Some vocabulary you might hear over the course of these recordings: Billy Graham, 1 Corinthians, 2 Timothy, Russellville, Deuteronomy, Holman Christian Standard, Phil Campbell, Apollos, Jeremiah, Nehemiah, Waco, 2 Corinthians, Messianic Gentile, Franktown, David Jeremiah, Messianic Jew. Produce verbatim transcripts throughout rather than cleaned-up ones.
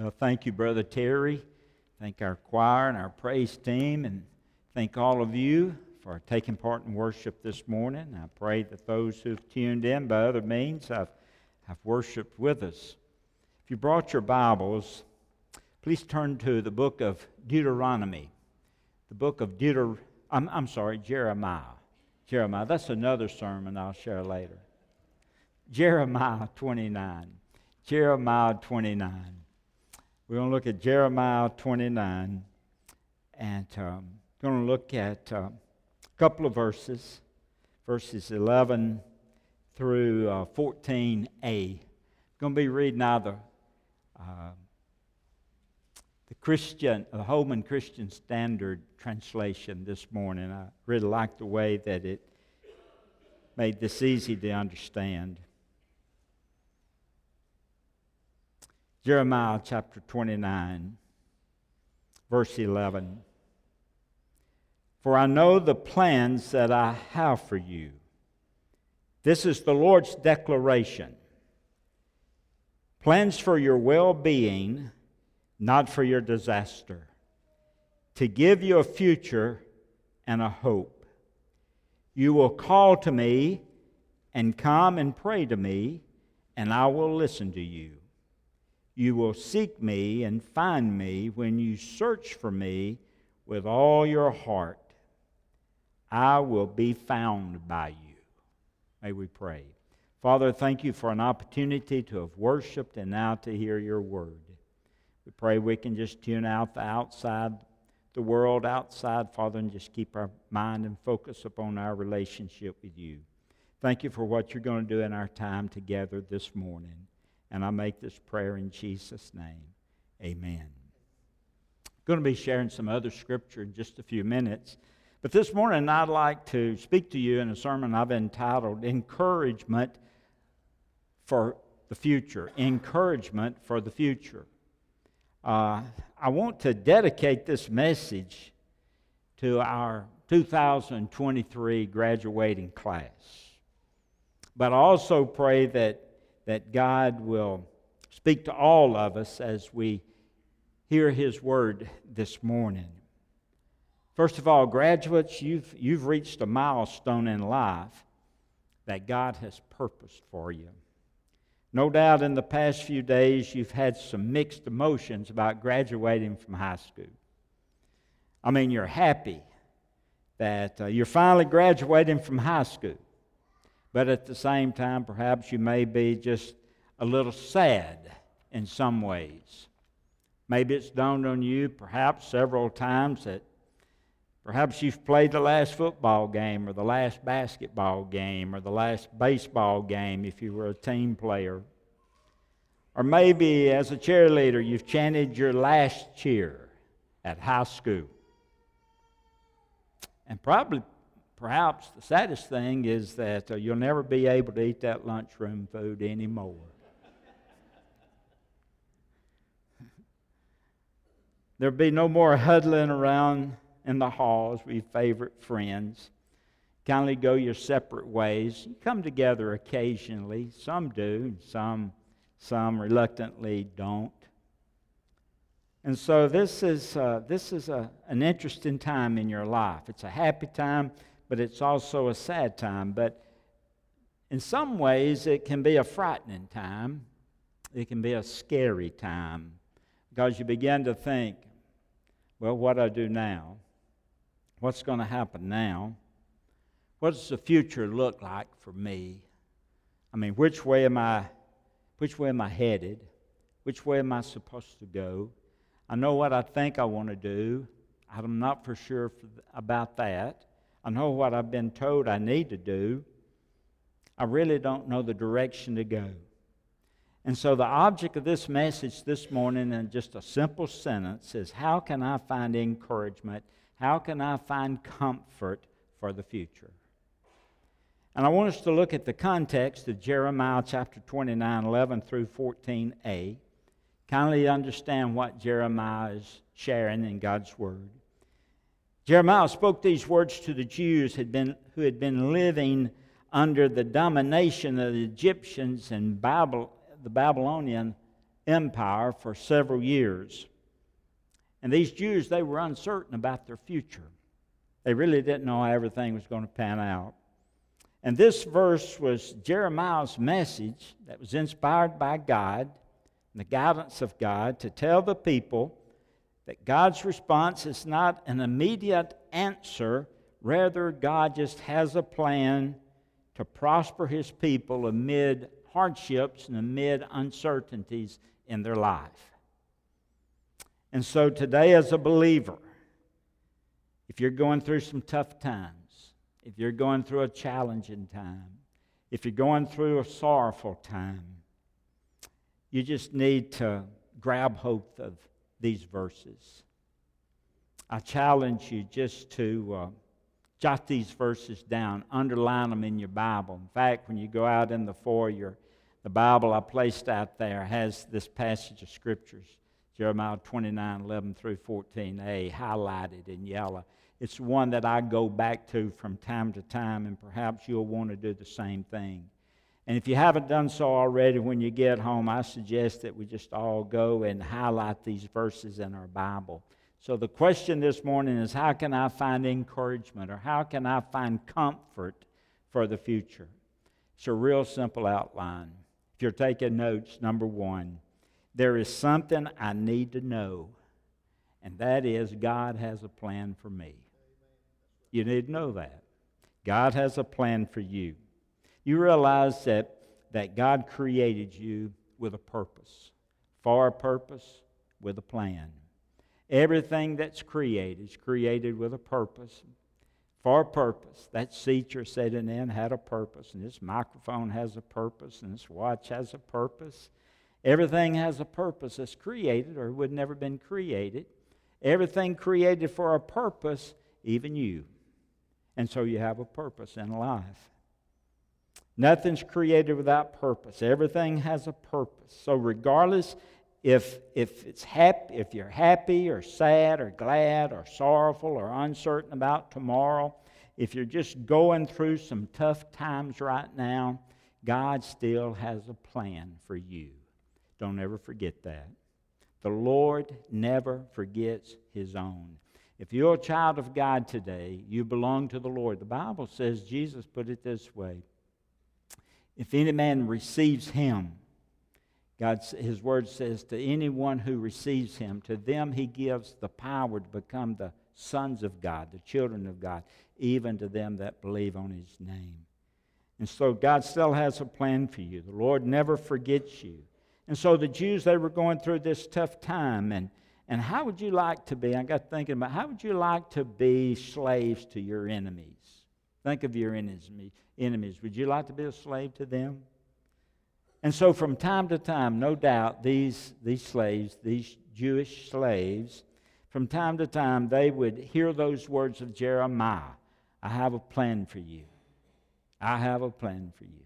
Well, thank you, Brother Terry. Thank our choir and our praise team, and thank all of you for taking part in worship this morning. I pray that those who've tuned in by other means have, have worshiped with us. If you brought your Bibles, please turn to the book of Deuteronomy. The book of Deuter, I'm, I'm sorry, Jeremiah. Jeremiah, that's another sermon I'll share later. Jeremiah twenty-nine. Jeremiah twenty-nine. We're going to look at Jeremiah twenty-nine, and um, we're going to look at uh, a couple of verses, verses eleven through uh, fourteen a. I'm going to be reading out the, uh, the Christian, the Holman Christian Standard translation this morning. I really like the way that it made this easy to understand. Jeremiah chapter twenty-nine, verse eleven. For I know the plans that I have for you. This is the Lord's declaration. Plans for your well-being, not for your disaster. To give you a future and a hope. You will call to me and come and pray to me, and I will listen to you. You will seek me and find me when you search for me with all your heart. I will be found by you. May we pray. Father, thank you for an opportunity to have worshiped and now to hear your word. We pray we can just tune out the outside, the world outside, Father, and just keep our mind and focus upon our relationship with you. Thank you for what you're going to do in our time together this morning. And I make this prayer in Jesus' name. Amen. I'm going to be sharing some other scripture in just a few minutes. But this morning I'd like to speak to you in a sermon I've entitled Encouragement for the Future. Encouragement for the Future. Uh, I want to dedicate this message to our two thousand twenty-three graduating class. But I also pray that that God will speak to all of us as we hear His Word this morning. First of all, graduates, you've, you've reached a milestone in life that God has purposed for you. No doubt in the past few days you've had some mixed emotions about graduating from high school. I mean, you're happy that uh, you're finally graduating from high school. But at the same time, perhaps you may be just a little sad in some ways. Maybe it's dawned on you, perhaps several times, that perhaps you've played the last football game or the last basketball game or the last baseball game if you were a team player. Or maybe as a cheerleader, you've chanted your last cheer at high school. And probably Perhaps the saddest thing is that uh, you'll never be able to eat that lunchroom food anymore. There'll be no more huddling around in the halls with favorite friends. Kindly go your separate ways. You come together occasionally. Some do, some, some reluctantly don't. And so this is uh, this is a, an interesting time in your life. It's a happy time, but it's also a sad time. But in some ways, it can be a frightening time. It can be a scary time because you begin to think, well, what do I do now? What's going to happen now? What does the future look like for me? I mean, which way am I, which way am I headed? Which way am I supposed to go? I know what I think I want to do. I'm not for sure for th- about that. I know what I've been told I need to do. I really don't know the direction to go. And so the object of this message this morning in just a simple sentence is, how can I find encouragement? How can I find comfort for the future? And I want us to look at the context of Jeremiah chapter twenty-nine, eleven through fourteen a. Kindly understand what Jeremiah is sharing in God's Word. Jeremiah spoke these words to the Jews had been, who had been living under the domination of the Egyptians and Bible, the Babylonian Empire for several years. And these Jews, they were uncertain about their future. They really didn't know how everything was going to pan out. And this verse was Jeremiah's message that was inspired by God and the guidance of God to tell the people that God's response is not an immediate answer. Rather, God just has a plan to prosper His people amid hardships and amid uncertainties in their life. And so today, as a believer, if you're going through some tough times, if you're going through a challenging time, if you're going through a sorrowful time, you just need to grab hold of these verses. I challenge you just to uh, jot these verses down, underline them in your Bible. In fact, when you go out in the foyer, the Bible I placed out there has this passage of Scriptures, Jeremiah twenty-nine, eleven through fourteen a, highlighted in yellow. It's one that I go back to from time to time, and perhaps you'll want to do the same thing. And if you haven't done so already, when you get home, I suggest that we just all go and highlight these verses in our Bible. So the question this morning is, how can I find encouragement, or how can I find comfort for the future? It's a real simple outline. If you're taking notes, number one, there is something I need to know, and that is God has a plan for me. You need to know that. God has a plan for you. You realize that, that God created you with a purpose, for a purpose, with a plan. Everything that's created is created with a purpose, for a purpose. That seat you're sitting in had a purpose, and this microphone has a purpose, and this watch has a purpose. Everything has a purpose that's created, or it would never have been created. Everything created for a purpose, even you. And so you have a purpose in life. Nothing's created without purpose. Everything has a purpose. So regardless if if it's happy, if you're happy or sad or glad or sorrowful or uncertain about tomorrow, if you're just going through some tough times right now, God still has a plan for you. Don't ever forget that. The Lord never forgets His own. If you're a child of God today, you belong to the Lord. The Bible says, Jesus put it this way, if any man receives Him, God's, His Word says, to anyone who receives Him, to them He gives the power to become the sons of God, the children of God, even to them that believe on His name. And so God still has a plan for you. The Lord never forgets you. And so the Jews, they were going through this tough time. And, and how would you like to be, I got thinking about, how would you like to be slaves to your enemies? Think of your enemy, enemies. Would you like to be a slave to them? And so from time to time, no doubt, these, these slaves, these Jewish slaves, from time to time, they would hear those words of Jeremiah. I have a plan for you. I have a plan for you.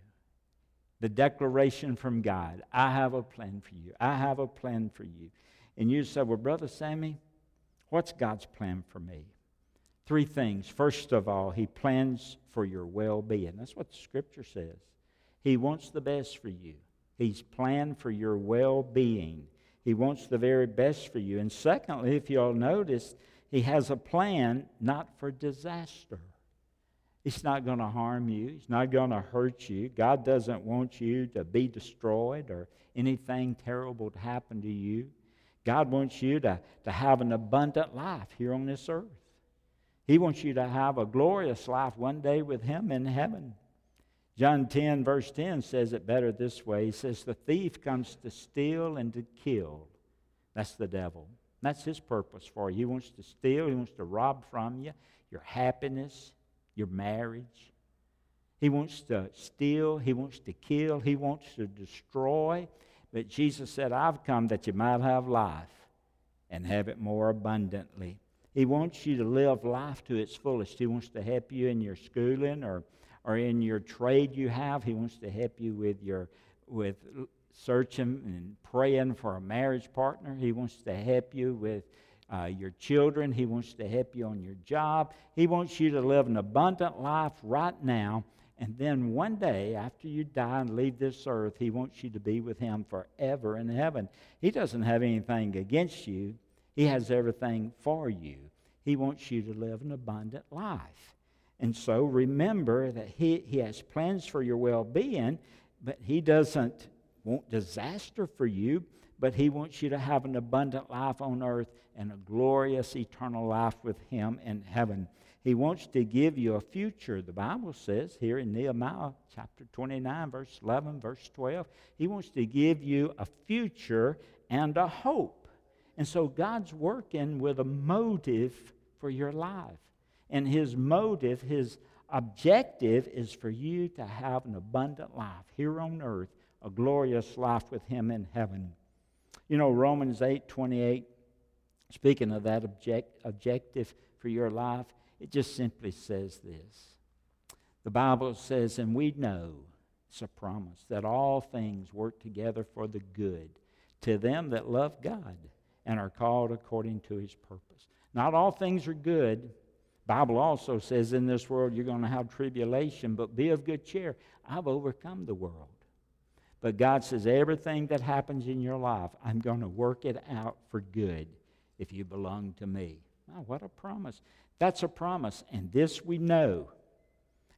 The declaration from God, I have a plan for you. I have a plan for you. And you say, well, Brother Sammy, what's God's plan for me? Three things. First of all, He plans for your well-being. That's what the Scripture says. He wants the best for you. He's planned for your well-being. He wants the very best for you. And secondly, if you all notice, He has a plan not for disaster. He's not going to harm you. He's not going to hurt you. God doesn't want you to be destroyed or anything terrible to happen to you. God wants you to, to have an abundant life here on this earth. He wants you to have a glorious life one day with Him in heaven. John ten, verse ten says it better this way. He says, the thief comes to steal and to kill. That's the devil. That's his purpose for you. He wants to steal. He wants to rob from you your happiness, your marriage. He wants to steal, he wants to kill, he wants to destroy. But Jesus said, I've come that you might have life and have it more abundantly. He wants you to live life to its fullest. He wants to help you in your schooling or, or in your trade you have. He wants to help you with your with searching and praying for a marriage partner. He wants to help you with Uh, your children. He wants to help you on your job. He wants you to live an abundant life right now, And then one day, after you die and leave this earth, he wants you to be with him forever in heaven. He doesn't have anything against you. He has everything for you. He wants you to live an abundant life. And so remember that he, he has plans for your well-being, but he doesn't want disaster for you, but he wants you to have an abundant life on earth and a glorious eternal life with him in heaven. He wants to give you a future. The Bible says here in Nehemiah chapter twenty-nine, verse eleven, verse twelve, he wants to give you a future and a hope. And so God's working with a motive for your life. And his motive, his objective is for you to have an abundant life here on earth, a glorious life with him in heaven. You know, Romans eight twenty-eight, speaking of that object, objective for your life, it just simply says this. The Bible says, and we know, it's a promise, that all things work together for the good to them that love God and are called according to his purpose. Not all things are good. The Bible also says in this world you're going to have tribulation, but be of good cheer. I've overcome the world. But God says everything that happens in your life, I'm going to work it out for good if you belong to me. Oh, what a promise. That's a promise, and this we know.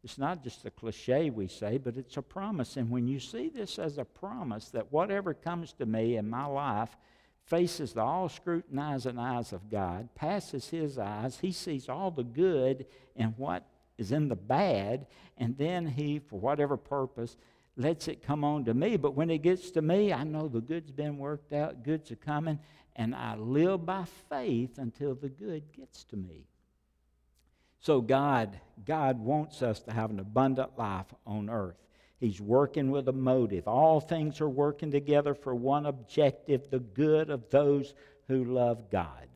It's not just a cliche we say, but it's a promise. And when you see this as a promise, that whatever comes to me in my life faces the all-scrutinizing eyes of God, passes his eyes, he sees all the good and what is in the bad, and then he, for whatever purpose, lets it come on to me. But when it gets to me, I know the good's been worked out, good's are coming, and I live by faith until the good gets to me. So God, God wants us to have an abundant life on earth. He's working with a motive. All things are working together for one objective, the good of those who love God.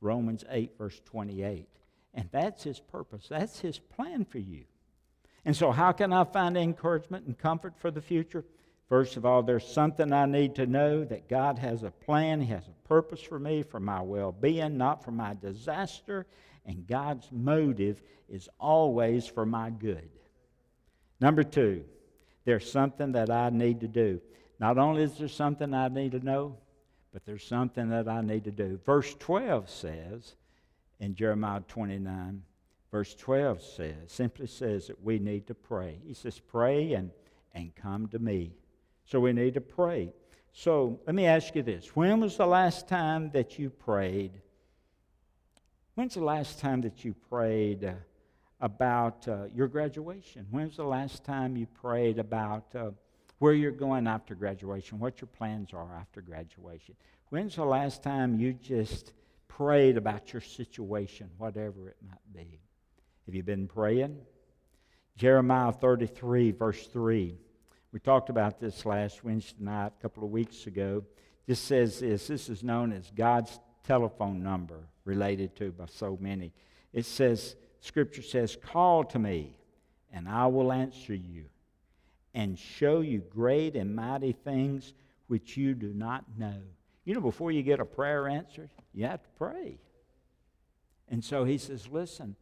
Romans eight, verse twenty-eight. And that's his purpose. That's his plan for you. And so how can I find encouragement and comfort for the future? First of all, there's something I need to know, that God has a plan. He has a purpose for me, for my well-being, not for my disaster. And God's motive is always for my good. Number two, there's something that I need to do. Not only is there something I need to know, but there's something that I need to do. Verse twelve says, in Jeremiah twenty-nine, verse twelve says, simply says that we need to pray. He says, pray and, and come to me. So we need to pray. So let me ask you this. When was the last time that you prayed? When's the last time that you prayed uh, about uh, your graduation? When's the last time you prayed about uh, where you're going after graduation, what your plans are after graduation? When's the last time you just prayed about your situation, whatever it might be? Have you been praying? Jeremiah thirty-three, verse three. We talked about this last Wednesday night, a couple of weeks ago. This says this. This is known as God's telephone number, related to by so many. It says, Scripture says, call to me, and I will answer you, and show you great and mighty things which you do not know. You know, before you get a prayer answered, you have to pray. And so he says, listen,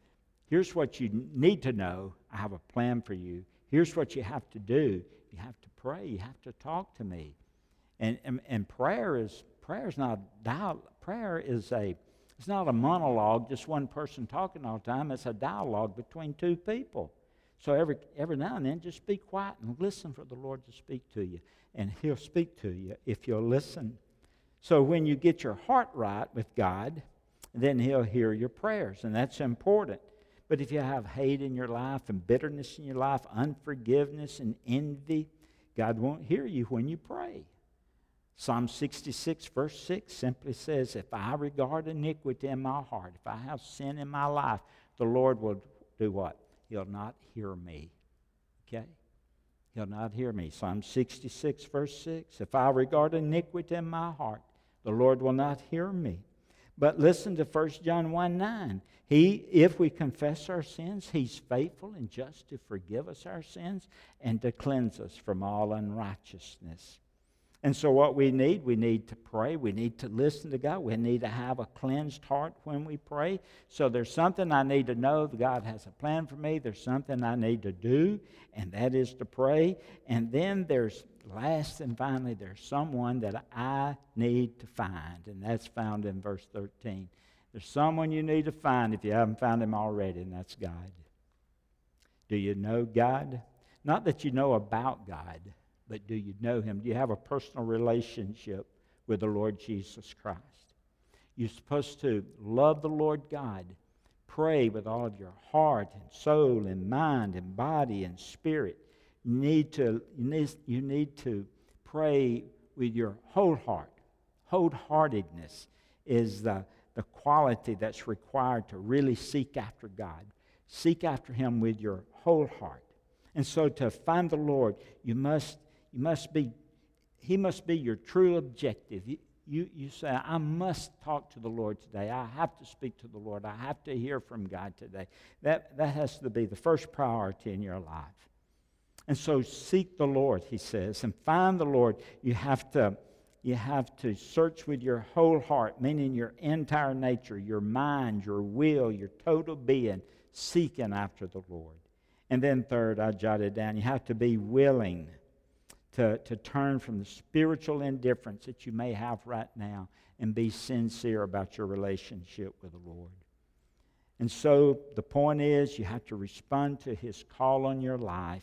here's what you need to know. I have a plan for you. Here's what you have to do. You have to pray. You have to talk to me. And, and, and prayer is prayer is not dial, prayer is a It's not a monologue, just one person talking all the time. It's a dialogue between two people. So every every now and then, just be quiet and listen for the Lord to speak to you. And he'll speak to you if you'll listen. So when you get your heart right with God, then he'll hear your prayers. And that's important. But if you have hate in your life and bitterness in your life, unforgiveness and envy, God won't hear you when you pray. Psalm sixty-six, verse six simply says, if I regard iniquity in my heart, if I have sin in my life, the Lord will do what? He'll not hear me. Okay? He'll not hear me. Psalm sixty-six, verse six, if I regard iniquity in my heart, the Lord will not hear me. But listen to First John one nine. He, if we confess our sins, he's faithful and just to forgive us our sins and to cleanse us from all unrighteousness. And so what we need, we need to pray. We need to listen to God. We need to have a cleansed heart when we pray. So there's something I need to know. God has a plan for me. There's something I need to do, and that is to pray. And then there's, last and finally, there's someone that I need to find, and that's found in verse thirteen. There's someone you need to find if you haven't found him already, and that's God. Do you know God? Not that you know about God, but do you know him? Do you have a personal relationship with the Lord Jesus Christ? You're supposed to love the Lord God, pray with all of your heart and soul and mind and body and spirit. You need to, you need, you need to pray with your whole heart. Wholeheartedness is the, the quality that's required to really seek after God. Seek after him with your whole heart. And so to find the Lord, you must, you must be, he must be your true objective. You, you, you say, I must talk to the Lord today. I have to speak to the Lord. I have to hear from God today. That, that has to be the first priority in your life. And so seek the Lord, he says, and find the Lord. You have to, you have to search with your whole heart, meaning your entire nature, your mind, your will, your total being, seeking after the Lord. And then third, I jotted down, you have to be willing to, to turn from the spiritual indifference that you may have right now and be sincere about your relationship with the Lord. And so the point is, you have to respond to his call on your life.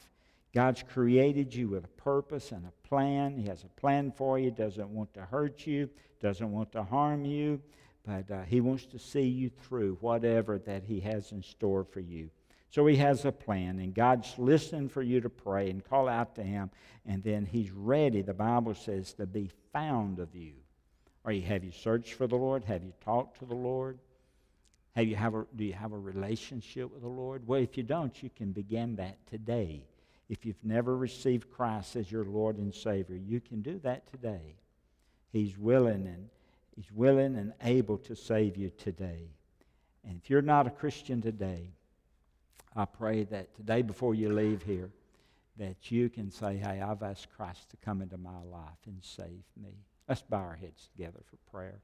God's created you with a purpose and a plan. He has a plan for you, doesn't want to hurt you, doesn't want to harm you, but uh, he wants to see you through whatever that he has in store for you. So he has a plan, and God's listening for you to pray and call out to him, and then he's ready, the Bible says, to be found of you. Are you, have you searched for the Lord? Have you talked to the Lord? Have you have a, do you have a relationship with the Lord? Well, if you don't, you can begin that today. If you've never received Christ as your Lord and Savior, you can do that today. He's willing and he's willing and able to save you today. And if you're not a Christian today, I pray that today before you leave here, that you can say, hey, I've asked Christ to come into my life and save me. Let's bow our heads together for prayer.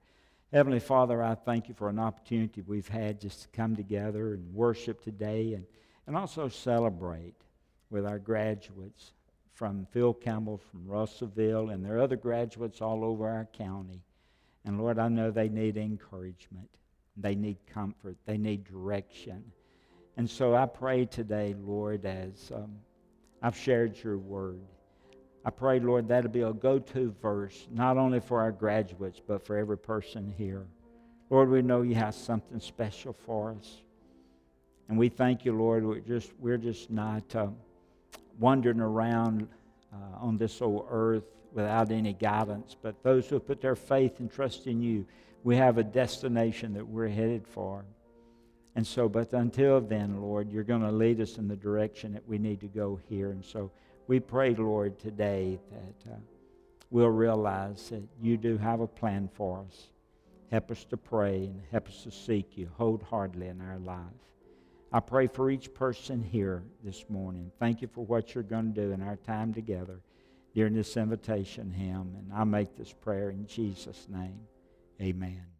Heavenly Father, I thank you for an opportunity we've had just to come together and worship today and, and also celebrate with our graduates from Phil Campbell, from Russellville, and there are other graduates all over our county. And Lord, I know they need encouragement. They need comfort. They need direction. And so I pray today, Lord, as um, I've shared your word, I pray, Lord, that'll be a go-to verse, not only for our graduates, but for every person here. Lord, we know you have something special for us. And we thank you, Lord, we're just, we're just not uh, wandering around uh, on this old earth without any guidance. But those who have put their faith and trust in you, we have a destination that we're headed for. And so, but until then, Lord, you're going to lead us in the direction that we need to go here. And so we pray, Lord, today that uh, we'll realize that you do have a plan for us. Help us to pray and help us to seek you wholeheartedly in our life. I pray for each person here this morning. Thank you for what you're going to do in our time together during this invitation hymn. And I make this prayer in Jesus' name. Amen.